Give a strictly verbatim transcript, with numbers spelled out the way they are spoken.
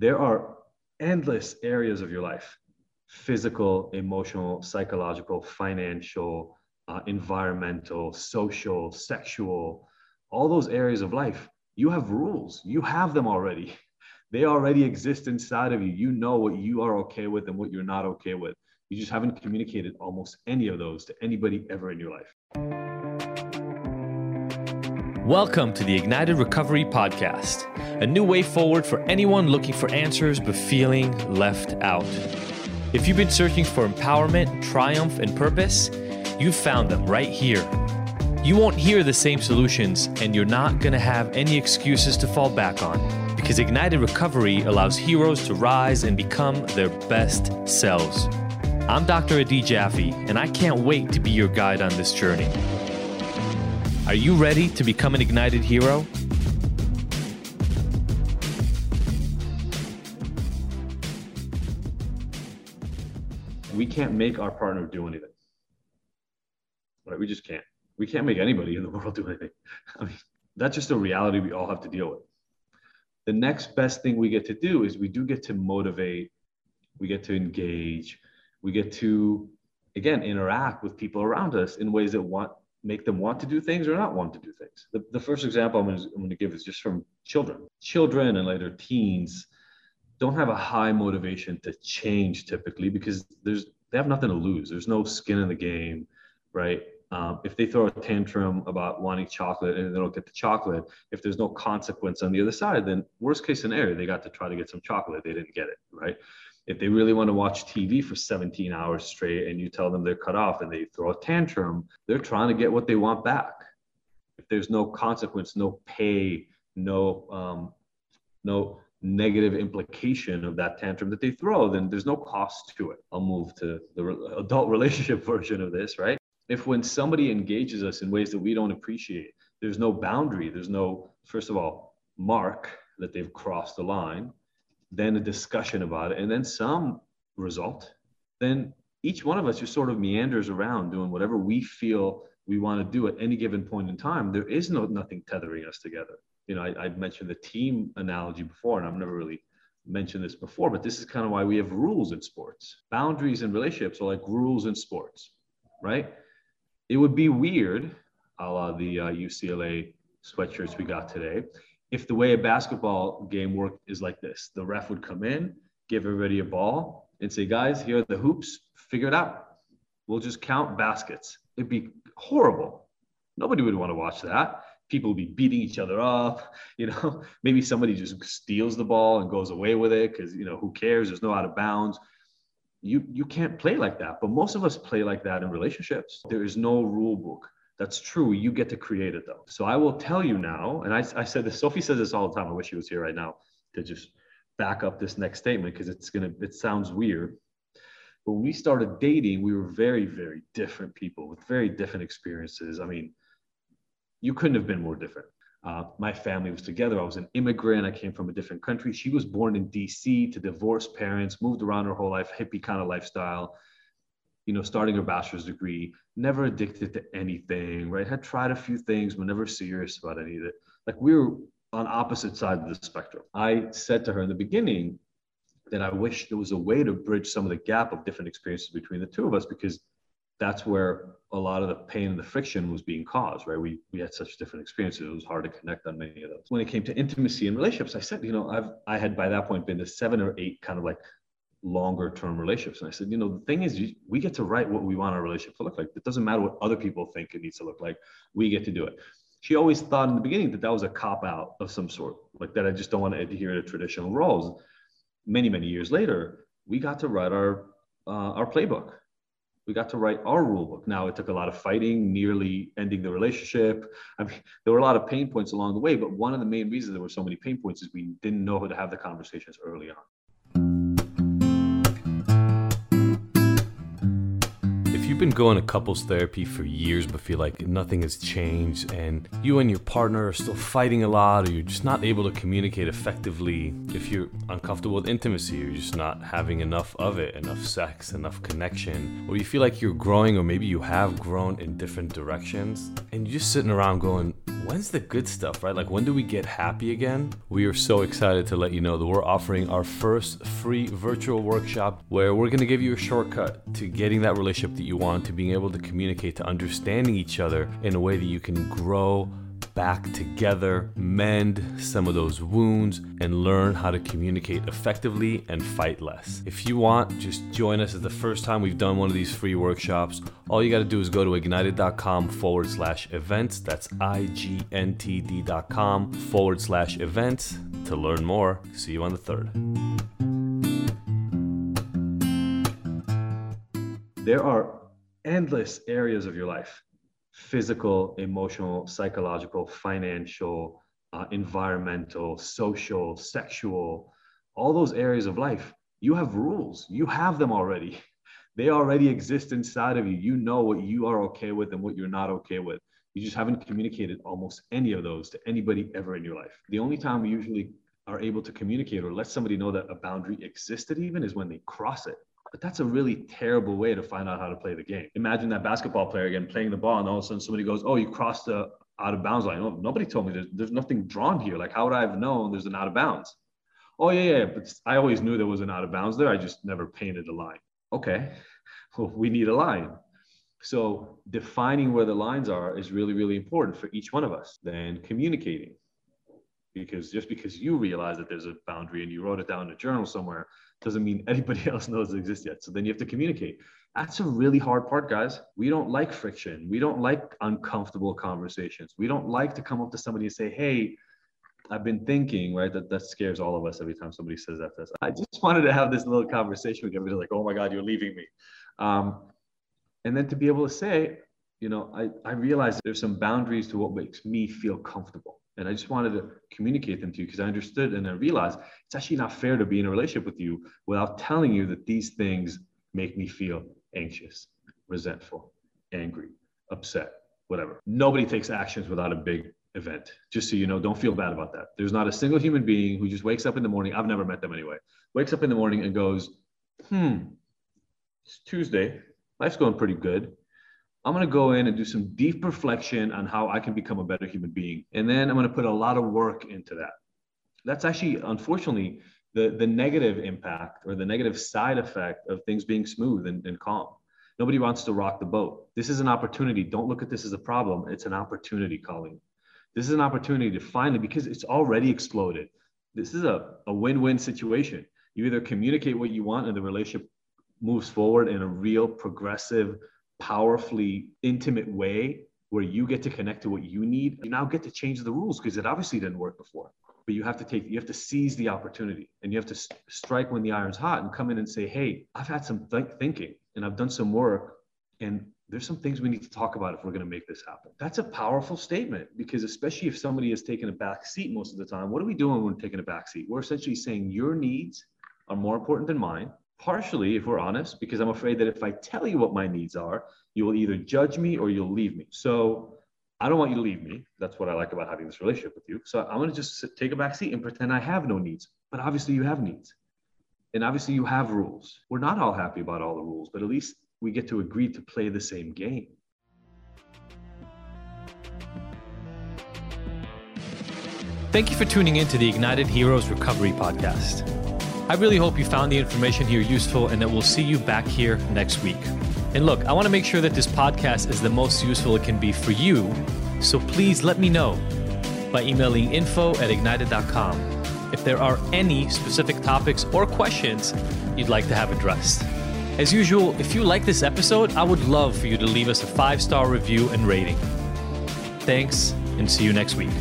there are endless areas of your life, physical, emotional, psychological, financial, uh, environmental, social, sexual, all those areas of life. You have rules. You have them already. They already exist inside of you. You know what you are okay with and what you're not okay with. You just haven't communicated almost any of those to anybody ever in your life. Welcome to the I G N T D Recovery Podcast, a new way forward for anyone looking for answers but feeling left out. If you've been searching for empowerment, triumph, and purpose, you've found them right here. You won't hear the same solutions, and you're not going to have any excuses to fall back on, because I G N T D Recovery allows heroes to rise and become their best selves. I'm Doctor Adi Jaffe, and I can't wait to be your guide on this journey. Are you ready to become an ignited hero? We can't make our partner do anything. Right? We just can't. We can't make anybody in the world do anything. I mean, that's just a reality we all have to deal with. The next best thing we get to do is we do get to motivate, we get to engage, we get to, again, interact with people around us in ways that want make them want to do things or not want to do things. The, the first example I'm gonna, I'm gonna give is just from children. Children and later teens don't have a high motivation to change typically because there's they have nothing to lose. There's no skin in the game, right? Um, if they throw a tantrum about wanting chocolate and they don't get the chocolate, if there's no consequence on the other side, then worst case scenario, they got to try to get some chocolate. They didn't get it, right? If they really want to watch T V for seventeen hours straight and you tell them they're cut off and they throw a tantrum, they're trying to get what they want back. If there's no consequence, no pay, no, um, no negative implication of that tantrum that they throw, then there's no cost to it. I'll move to the re- adult relationship version of this, right? If when somebody engages us in ways that we don't appreciate, there's no boundary, there's no, first of all, mark that they've crossed the line, then a discussion about it, and then some result, then each one of us just sort of meanders around doing whatever we feel we want to do at any given point in time. There is no nothing tethering us together. You know, I, I mentioned the team analogy before, and I've never really mentioned this before, but this is kind of why we have rules in sports. Boundaries in relationships are like rules in sports, right? It would be weird, a la the uh, U C L A sweatshirts we got today, if the way a basketball game worked is like this. The ref would come in, give everybody a ball, and say, guys, here are the hoops, figure it out. We'll just count baskets. It'd be horrible. Nobody would want to watch that. People would be beating each other up. You know, maybe somebody just steals the ball and goes away with it because, you know, who cares? There's no out of bounds. You you can't play like that, but most of us play like that in relationships. There is no rule book. That's true. You get to create it though. So I will tell you now, and I, I said this, Sophie says this all the time. I wish she was here right now to just back up this next statement because it's gonna it sounds weird. But when we started dating, we were very, very different people with very different experiences. I mean, you couldn't have been more different. Uh, my family was together. I was an immigrant. I came from a different country. She was born in D C to divorced parents, moved around her whole life, hippie kind of lifestyle, you know, starting her bachelor's degree, never addicted to anything, right? Had tried a few things, but never serious about any of it. Like we were on opposite sides of the spectrum. I said to her in the beginning that I wish there was a way to bridge some of the gap of different experiences between the two of us, because that's where a lot of the pain and the friction was being caused, right? We we had such different experiences. It was hard to connect on many of those. When it came to intimacy and relationships, I said, you know, I've I had by that point been to seven or eight kind of like longer term relationships. And I said, you know, the thing is you, we get to write what we want our relationship to look like. It doesn't matter what other people think it needs to look like. We get to do it. She always thought in the beginning that that was a cop out of some sort, like that I just don't want to adhere to traditional roles. Many, many years later, we got to write our uh, our playbook. We got to write our rule book. Now, it took a lot of fighting, nearly ending the relationship. I mean, there were a lot of pain points along the way, but one of the main reasons there were so many pain points is we didn't know how to have the conversations early on. If you've been going to couples therapy for years but feel like nothing has changed and you and your partner are still fighting a lot, or you're just not able to communicate effectively, if you're uncomfortable with intimacy, you're just not having enough of it, enough sex, enough connection, or you feel like you're growing, or maybe you have grown in different directions and you're just sitting around going, when's the good stuff, right? Like, when do we get happy again? We are so excited to let you know that we're offering our first free virtual workshop where we're going to give you a shortcut to getting that relationship that you want, to being able to communicate, to understanding each other in a way that you can grow back together, mend some of those wounds, and learn how to communicate effectively and fight less. If you want, just join us. It's the first time we've done one of these free workshops. All you got to do is go to ignited.com forward slash events. That's IGNTD.com forward slash events to learn more. See you on the third. There are endless areas of your life: physical, emotional, psychological, financial, uh, environmental, social, sexual, all those areas of life. You have rules. You have them already. They already exist inside of you. You know what you are okay with and what you're not okay with. You just haven't communicated almost any of those to anybody ever in your life. The only time we usually are able to communicate or let somebody know that a boundary existed even is when they cross it. But that's a really terrible way to find out how to play the game. Imagine that basketball player again playing the ball, and all of a sudden somebody goes, "Oh, you crossed the out of bounds line." "Oh, nobody told me. There's, there's nothing drawn here. Like, how would I have known there's an out of bounds?" "Oh, yeah, yeah, but I always knew there was an out of bounds there. I just never painted a line." Okay, well, we need a line. So defining where the lines are is really, really important for each one of us. Then communicating, because just because you realize that there's a boundary and you wrote it down in a journal somewhere doesn't mean anybody else knows it exists yet. So then you have to communicate. That's a really hard part, guys. We don't like friction. We don't like uncomfortable conversations. We don't like to come up to somebody and say, "Hey, I've been thinking," right? That that scares all of us every time somebody says that to us. "I just wanted to have this little conversation with everybody." Like, "Oh my God, you're leaving me." Um, and then to be able to say, you know, I, I realize there's some boundaries to what makes me feel comfortable. And I just wanted to communicate them to you because I understood and I realized it's actually not fair to be in a relationship with you without telling you that these things make me feel anxious, resentful, angry, upset, whatever. Nobody takes actions without a big event. Just so you know, don't feel bad about that. There's not a single human being who just wakes up in the morning — I've never met them anyway — wakes up in the morning and goes, hmm, "It's Tuesday. Life's going pretty good. I'm going to go in and do some deep reflection on how I can become a better human being. And then I'm going to put a lot of work into that." That's actually, unfortunately, the, the negative impact or the negative side effect of things being smooth and, and calm. Nobody wants to rock the boat. This is an opportunity. Don't look at this as a problem. It's an opportunity, Colleen. This is an opportunity to finally, because it's already exploded. This is a, a win-win situation. You either communicate what you want and the relationship moves forward in a real progressive, powerfully intimate way where you get to connect to what you need. You now get to change the rules because it obviously didn't work before, but you have to take, you have to seize the opportunity, and you have to st- strike when the iron's hot and come in and say, "Hey, I've had some th- thinking and I've done some work, and there's some things we need to talk about if we're going to make this happen." That's a powerful statement, because especially if somebody is taking a back seat most of the time, what are we doing when we're taking a back seat? We're essentially saying your needs are more important than mine. Partially, if we're honest, because I'm afraid that if I tell you what my needs are, you will either judge me or you'll leave me. So I don't want you to leave me. That's what I like about having this relationship with you. So I'm going to just sit, take a back seat and pretend I have no needs. But obviously you have needs. And obviously you have rules. We're not all happy about all the rules, but at least we get to agree to play the same game. Thank you for tuning in to the Ignited Heroes Recovery Podcast. I really hope you found the information here useful and that we'll see you back here next week. And look, I want to make sure that this podcast is the most useful it can be for you. So please let me know by emailing info at ignited dot com if there are any specific topics or questions you'd like to have addressed. As usual, if you like this episode, I would love for you to leave us a five-star review and rating. Thanks, and see you next week.